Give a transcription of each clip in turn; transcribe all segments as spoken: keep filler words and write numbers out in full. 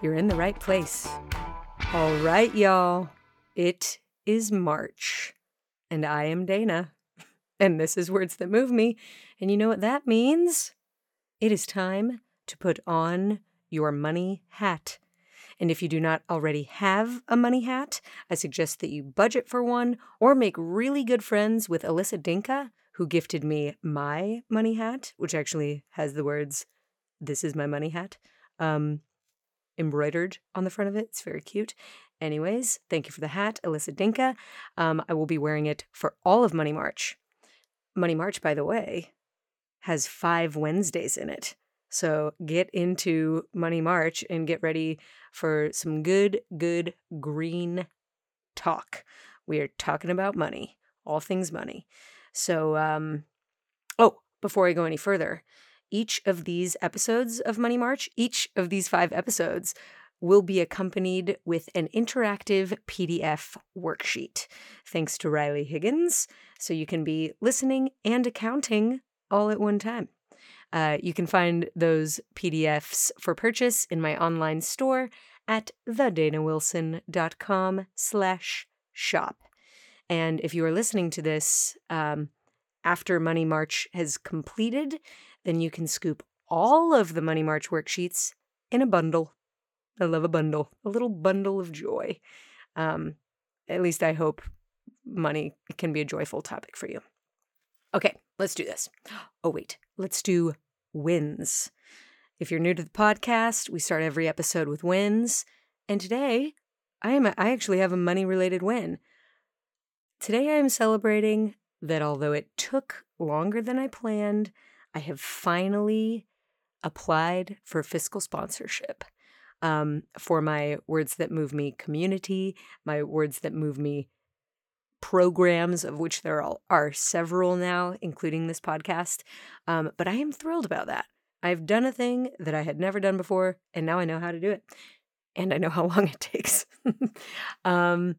you're in the right place. All right, y'all. It is March, and I am Dana, and this is Words That Move Me, and you know what that means? It is time to put on your money hat. And if you do not already have a money hat, I suggest that you budget for one or make really good friends with Alyssa Dinka, who gifted me my money hat, which actually has the words, "This is my money hat," um, embroidered on the front of it. It's very cute. Anyways, thank you for the hat, Alyssa Dinka. Um, I will be wearing it for all of Money March. Money March, by the way, has five Wednesdays in it. So get into Money March and get ready for some good, good green talk. We are talking about money, all things money. So, um, oh, before I go any further, each of these episodes of Money March, each of these five episodes will be accompanied with an interactive P D F worksheet, thanks to Riley Higgins. So you can be listening and accounting all at one time. Uh, you can find those P D Fs for purchase in my online store at the dana wilson dot com slash shop. And if you are listening to this um, after Money March has completed, then you can scoop all of the Money March worksheets in a bundle. I love a bundle, a little bundle of joy. Um, at least I hope money can be a joyful topic for you. Okay, let's do this. Oh, wait, let's do wins. If you're new to the podcast, we start every episode with wins. And today, I am a, I actually have a money-related win. Today I am celebrating that although it took longer than I planned, I have finally applied for fiscal sponsorship um, for my Words That Move Me community, my Words That Move Me programs, of which there are, are several now, including this podcast. Um, but I am thrilled about that. I've done a thing that I had never done before, and now I know how to do it. And I know how long it takes. um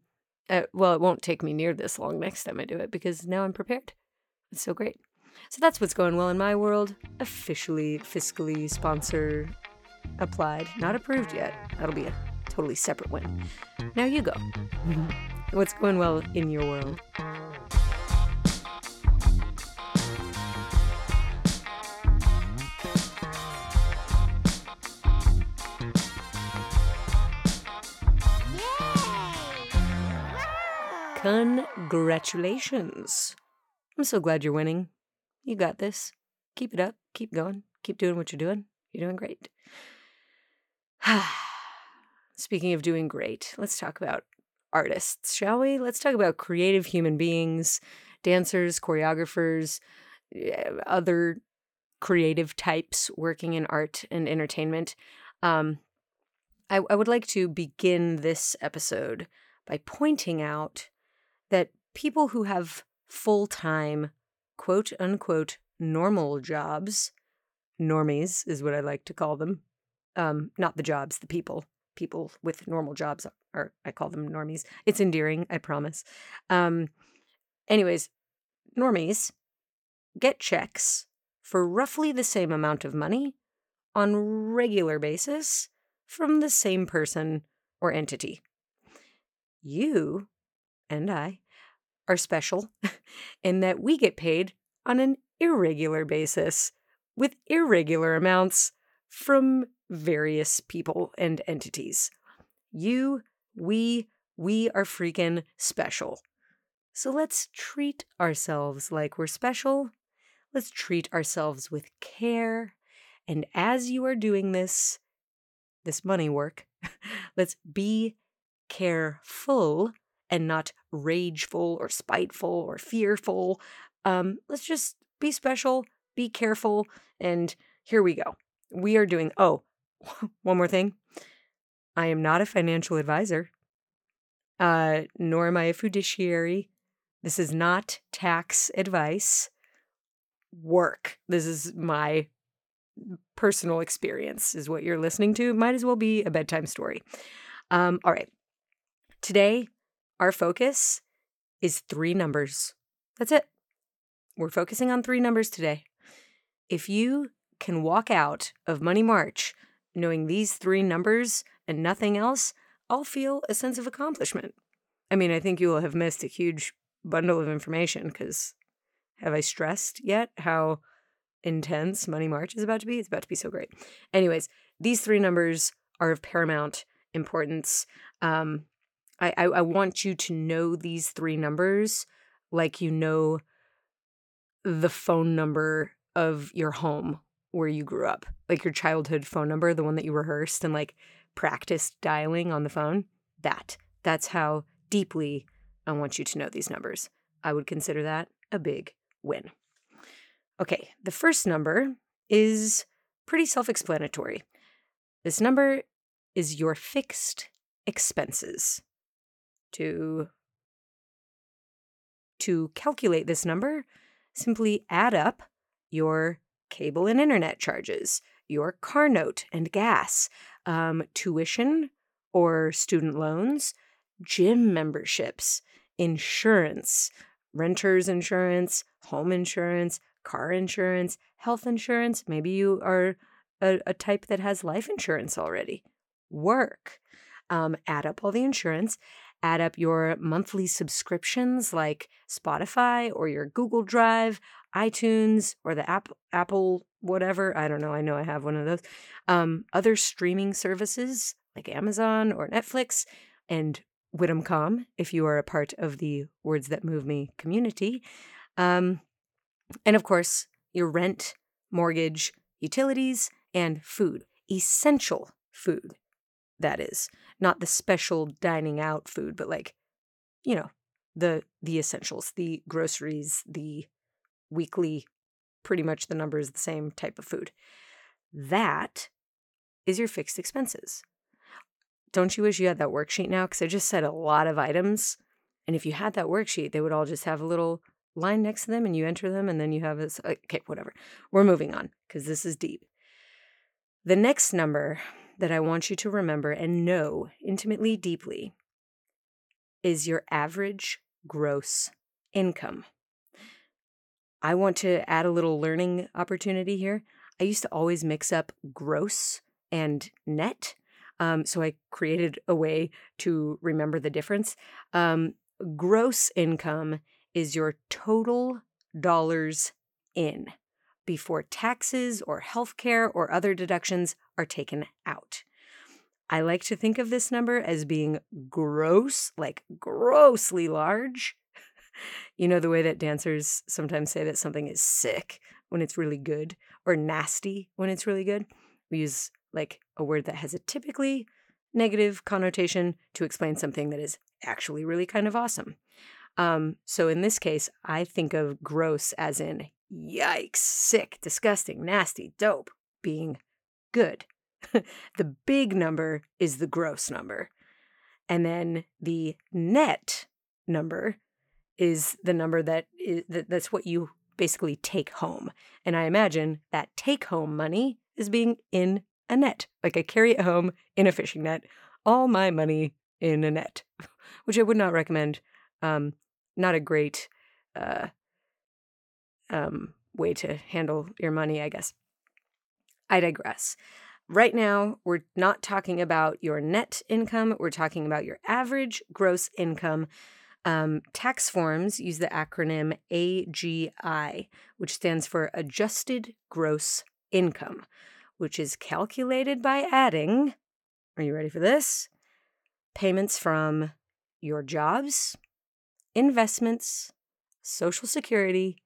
Uh, well, it won't take me near this long next time I do it because now I'm prepared. It's so great. So that's what's going well in my world. Officially, fiscally, sponsor, applied, not approved yet. That'll be a totally separate one. Now you go. What's going well in your world? Congratulations. I'm so glad you're winning. You got this. Keep it up. Keep going. Keep doing what you're doing. You're doing great. Speaking of doing great, let's talk about artists, shall we? Let's talk about creative human beings, dancers, choreographers, other creative types working in art and entertainment. Um, I, I would like to begin this episode by pointing out that people who have full-time, quote-unquote, normal jobs, normies is what I like to call them, um, not the jobs, the people. People with normal jobs are, I call them normies. It's endearing, I promise. Um, anyways, normies get checks for roughly the same amount of money on a regular basis from the same person or entity. You and I are special in that we get paid on an irregular basis with irregular amounts from various people and entities. You, we, we are freaking special. So let's treat ourselves like we're special. Let's treat ourselves with care. And as you are doing this, this money work, let's be careful and not rageful or spiteful or fearful. Um, let's just be special, be careful, and here we go. We are doing, oh, one more thing. I am not a financial advisor, uh, nor am I a fiduciary. This is not tax advice. Work. This is my personal experience is what you're listening to. Might as well be a bedtime story. Um, all right. Today, our focus is three numbers. That's it. We're focusing on three numbers today. If you can walk out of Money March knowing these three numbers and nothing else, I'll feel a sense of accomplishment. I mean, I think you will have missed a huge bundle of information because have I stressed yet how intense Money March is about to be? It's about to be so great. Anyways, these three numbers are of paramount importance. Um, I, I, I want you to know these three numbers like you know the phone number of your home where you grew up, like your childhood phone number, the one that you rehearsed and like practiced dialing on the phone. That. That's how deeply I want you to know these numbers. I would consider that a big win. Okay, the first number is pretty self-explanatory. This number is your fixed expenses. To, to calculate this number, simply add up your cable and internet charges, your car note and gas, um, tuition or student loans, gym memberships, insurance, renter's insurance, home insurance, car insurance, health insurance. Maybe you are a, a type that has life insurance already. Work. Um, add up all the insurance. Add up your monthly subscriptions like Spotify or your Google Drive, iTunes, or the app, Apple whatever. I don't know. I know I have one of those. Um, other streaming services like Amazon or Netflix and Whittemcom, if you are a part of the Words That Move Me community. Um, and of course, your rent, mortgage, utilities, and food. Essential food, that is. Not the special dining out food, but like, you know, the the essentials, the groceries, the weekly, pretty much the number is the same type of food. That is your fixed expenses. Don't you wish you had that worksheet now? Because I just said a lot of items. And if you had that worksheet, they would all just have a little line next to them and you enter them and then you have this. Okay, whatever. We're moving on because this is deep. The next number that I want you to remember and know intimately, deeply is your average gross income. I want to add a little learning opportunity here. I used to always mix up gross and net. Um, so I created a way to remember the difference. Um, gross income is your total dollars in before taxes or healthcare or other deductions are taken out. I like to think of this number as being gross, like grossly large. You know, the way that dancers sometimes say that something is sick when it's really good or nasty when it's really good. We use like a word that has a typically negative connotation to explain something that is actually really kind of awesome. Um, so in this case, I think of gross as in yikes, sick, disgusting, nasty, dope, being good. The big number is the gross number. And then the net number is the number that is, that's what you basically take home. And I imagine that take home money is being in a net. Like I carry it home in a fishing net, all my money in a net, which I would not recommend. Um, not a great uh, um, way to handle your money, I guess. I digress. Right now, we're not talking about your net income. We're talking about your average gross income. Um, tax forms use the acronym A G I, which stands for Adjusted Gross Income, which is calculated by adding, are you ready for this? Payments from your jobs, investments, Social Security,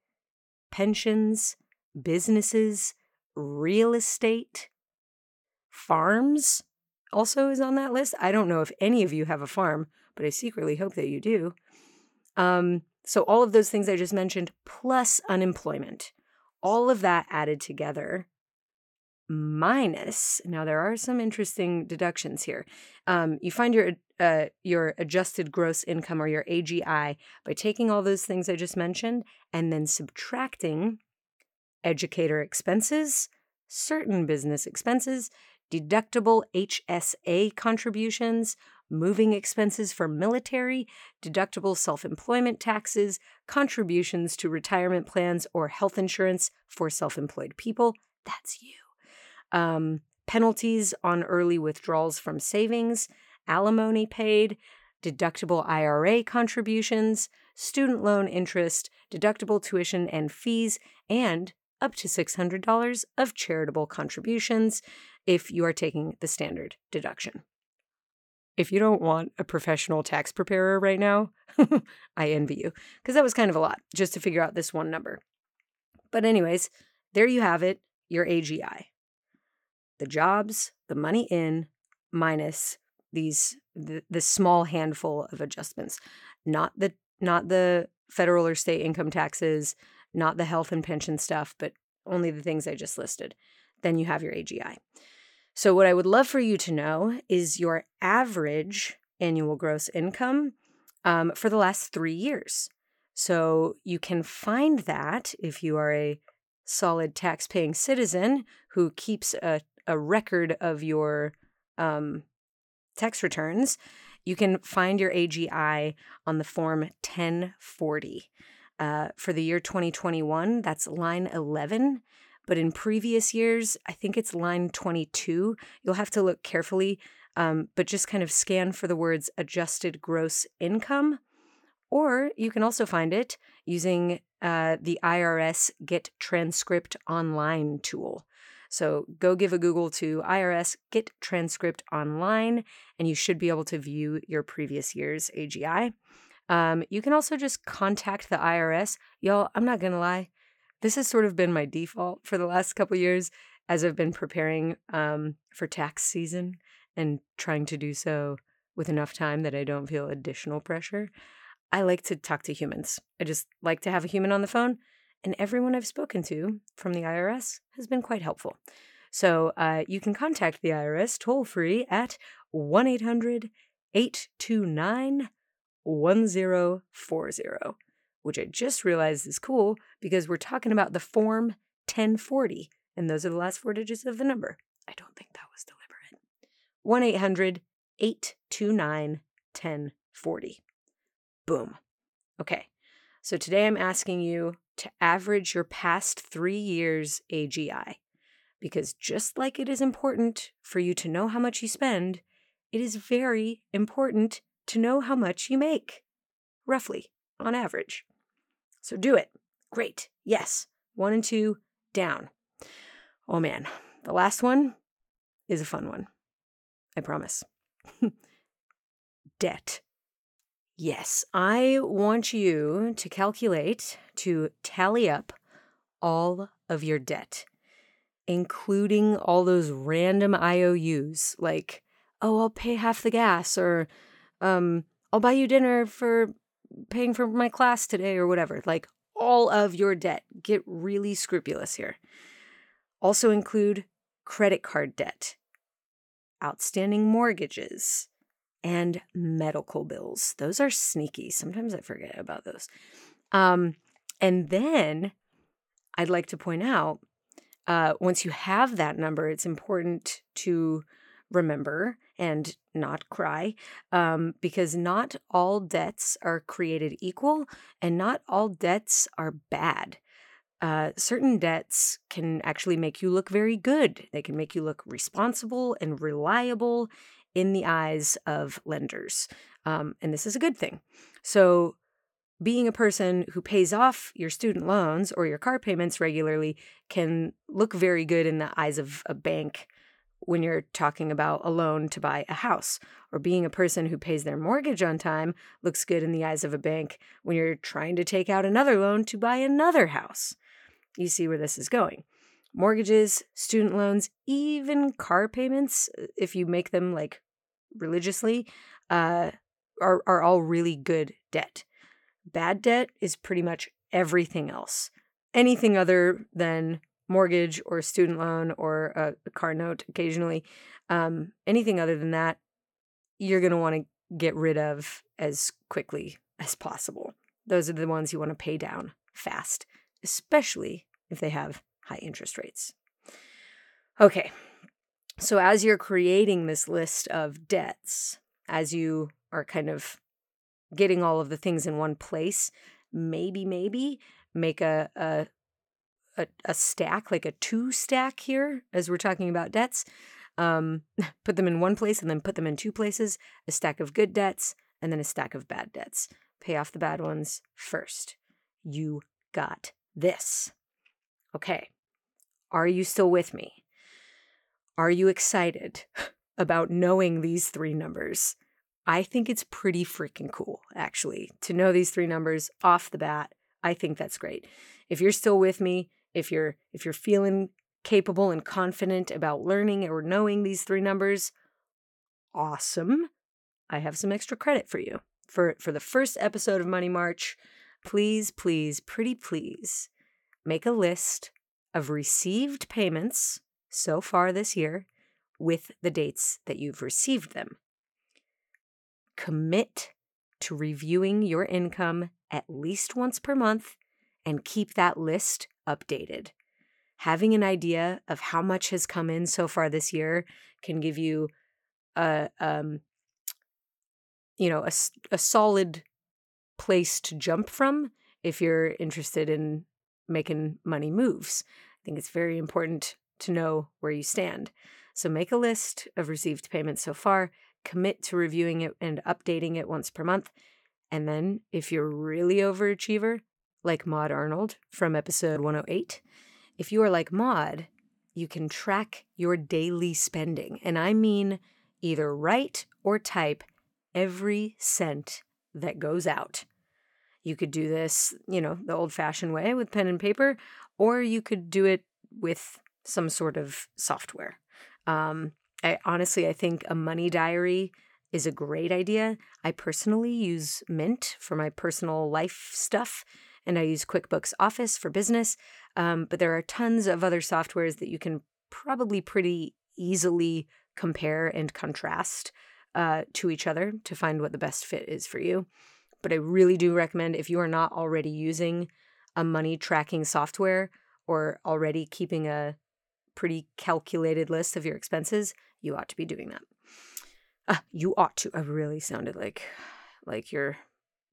pensions, businesses, real estate, farms also is on that list. I don't know if any of you have a farm, but I secretly hope that you do. Um, so all of those things I just mentioned, plus unemployment, all of that added together minus, now there are some interesting deductions here. Um, you find your uh, your adjusted gross income, or your A G I, by taking all those things I just mentioned and then subtracting educator expenses, certain business expenses, deductible H S A contributions, moving expenses for military, deductible self-employment taxes, contributions to retirement plans or health insurance for self-employed people. That's you. Um, penalties on early withdrawals from savings, alimony paid, deductible I R A contributions, student loan interest, deductible tuition and fees, and up to six hundred dollars of charitable contributions if you are taking the standard deduction. If you don't want a professional tax preparer right now, I envy you, because that was kind of a lot just to figure out this one number. But anyways, there you have it, your A G I. The jobs, the money in, minus these the, the small handful of adjustments. Not the not the federal or state income taxes, not the health and pension stuff, but only the things I just listed. Then you have your A G I. So what I would love for you to know is your average annual gross income um, for the last three years. So you can find that if you are a solid tax-paying citizen who keeps a, a record of your um, tax returns. You can find your A G I on the form ten forty. Uh, for the year twenty twenty-one, that's line eleven. But in previous years, I think it's line twenty-two. You'll have to look carefully, um, but just kind of scan for the words adjusted gross income. Or you can also find it using uh, the I R S Get Transcript Online tool. So go give a Google to I R S Get Transcript Online, and you should be able to view your previous year's A G I. Um, you can also just contact the I R S. Y'all, I'm not going to lie. This has sort of been my default for the last couple of years as I've been preparing um, for tax season and trying to do so with enough time that I don't feel additional pressure. I like to talk to humans. I just like to have a human on the phone, and everyone I've spoken to from the I R S has been quite helpful. So uh, you can contact the I R S toll-free at one eight hundred, eight two nine, one zero four zero. Which I just realized is cool because we're talking about the form ten forty, and those are the last four digits of the number. I don't think that was deliberate. one eight hundred, eight two nine, one zero four zero. Boom. Okay, so today I'm asking you to average your past three years' A G I, because just like it is important for you to know how much you spend, it is very important to know how much you make, roughly, on average. So do it. Great. Yes. One and two down. Oh man. The last one is a fun one. I promise. Debt. Yes. I want you to calculate, to tally up all of your debt, including all those random I O Us like, oh, I'll pay half the gas, or um, I'll buy you dinner for paying for my class today, or whatever. Like, all of your debt. Get really scrupulous here. Also include credit card debt, outstanding mortgages, and medical bills. Those are sneaky. Sometimes I forget about those. Um, and then I'd like to point out, uh, once you have that number, it's important to remember and not cry, um, because not all debts are created equal, and not all debts are bad. Uh, certain debts can actually make you look very good. They can make you look responsible and reliable in the eyes of lenders. Um, and this is a good thing. So being a person who pays off your student loans or your car payments regularly can look very good in the eyes of a bank when you're talking about a loan to buy a house, or being a person who pays their mortgage on time looks good in the eyes of a bank when you're trying to take out another loan to buy another house. You see where this is going. Mortgages, student loans, even car payments, if you make them like religiously, uh, are, are all really good debt. Bad debt is pretty much everything else. Anything other than mortgage or student loan or a, a car note occasionally, um, anything other than that, you're going to want to get rid of as quickly as possible. Those are the ones you want to pay down fast, especially if they have high interest rates. Okay, so as you're creating this list of debts, as you are kind of getting all of the things in one place, maybe, maybe make a a a, a stack, like a two stack here, as we're talking about debts. Um, put them in one place and then put them in two places, a stack of good debts and then a stack of bad debts. Pay off the bad ones first. You got this. Okay. Are you still with me? Are you excited about knowing these three numbers? I think it's pretty freaking cool, actually, to know these three numbers off the bat. I think that's great. If you're still with me, if you're if you're feeling capable and confident about learning or knowing these three numbers, awesome. I have some extra credit for you. For for the first episode of Money March, please, please, pretty please, make a list of received payments so far this year with the dates that you've received them. Commit to reviewing your income at least once per month and keep that list updated. Having an idea of how much has come in so far this year can give you a, um, you know, a, a solid place to jump from if you're interested in making money moves. I think it's very important to know where you stand. So make a list of received payments so far, commit to reviewing it and updating it once per month. And then if you're really overachiever, like Maude Arnold from episode one oh eight, if you are like Maude, you can track your daily spending. And I mean either write or type every cent that goes out. You could do this, you know, the old-fashioned way with pen and paper, or you could do it with some sort of software. Um, I honestly, I think a money diary is a great idea. I personally use Mint for my personal life stuff, and I use QuickBooks Office for business. Um, but there are tons of other softwares that you can probably pretty easily compare and contrast uh, to each other to find what the best fit is for you. But I really do recommend, if you are not already using a money tracking software or already keeping a pretty calculated list of your expenses, you ought to be doing that. Uh, you ought to. I really sounded like, like you're,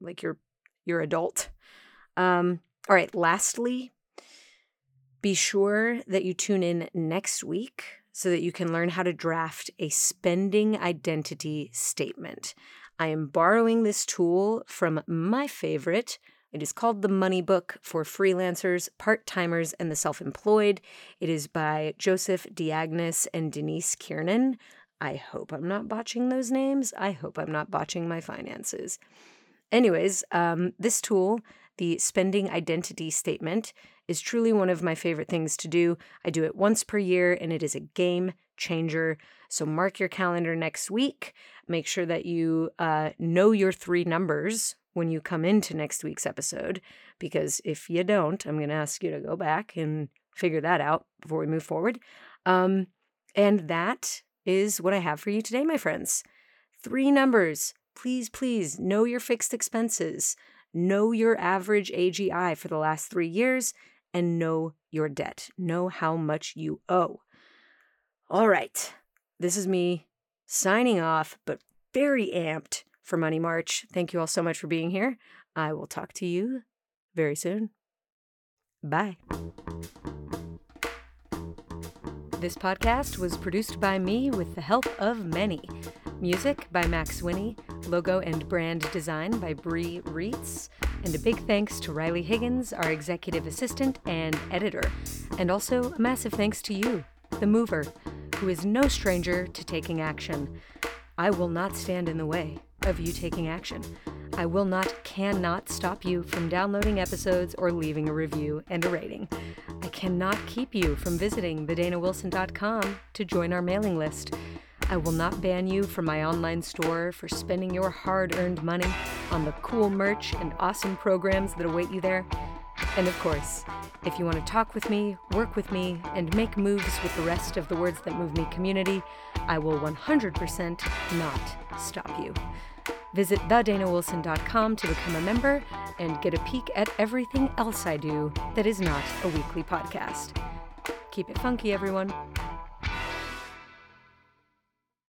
like you're, you're adult. Um, all right. Lastly, be sure that you tune in next week so that you can learn how to draft a spending identity statement. I am borrowing this tool from my favorite. It is called The Money Book for Freelancers, Part-Timers, and the Self-Employed. It is by Joseph D'Agnes and Denise Kiernan. I hope I'm not botching those names. I hope I'm not botching my finances. Anyways, um, this tool, the spending identity statement, is truly one of my favorite things to do. I do it once per year, and it is a game changer. So mark your calendar next week. Make sure that you uh, know your three numbers when you come into next week's episode, because if you don't, I'm going to ask you to go back and figure that out before we move forward. Um, and that is what I have for you today, my friends. Three numbers. Please, please know your fixed expenses, know your average A G I for the last three years, and know your debt. Know how much you owe. All right. This is me signing off, but very amped for Money March. Thank you all so much for being here. I will talk to you very soon. Bye. This podcast was produced by me with the help of many. Music by Max Winnie, logo and brand design by Brie Reitz, and a big thanks to Riley Higgins, our executive assistant and editor, and also a massive thanks to you, the mover, who is no stranger to taking action. I will not stand in the way of you taking action. I will not, cannot stop you from downloading episodes or leaving a review and a rating. I cannot keep you from visiting the dana wilson dot com to join our mailing list. I will not ban you from my online store for spending your hard-earned money on the cool merch and awesome programs that await you there. And of course, If you want to talk with me, work with me, and make moves with the rest of the Words That Move Me community, I will one hundred percent not stop you. Visit the dana wilson dot com to become a member and get a peek at everything else I do that is not a weekly podcast. Keep it funky, everyone.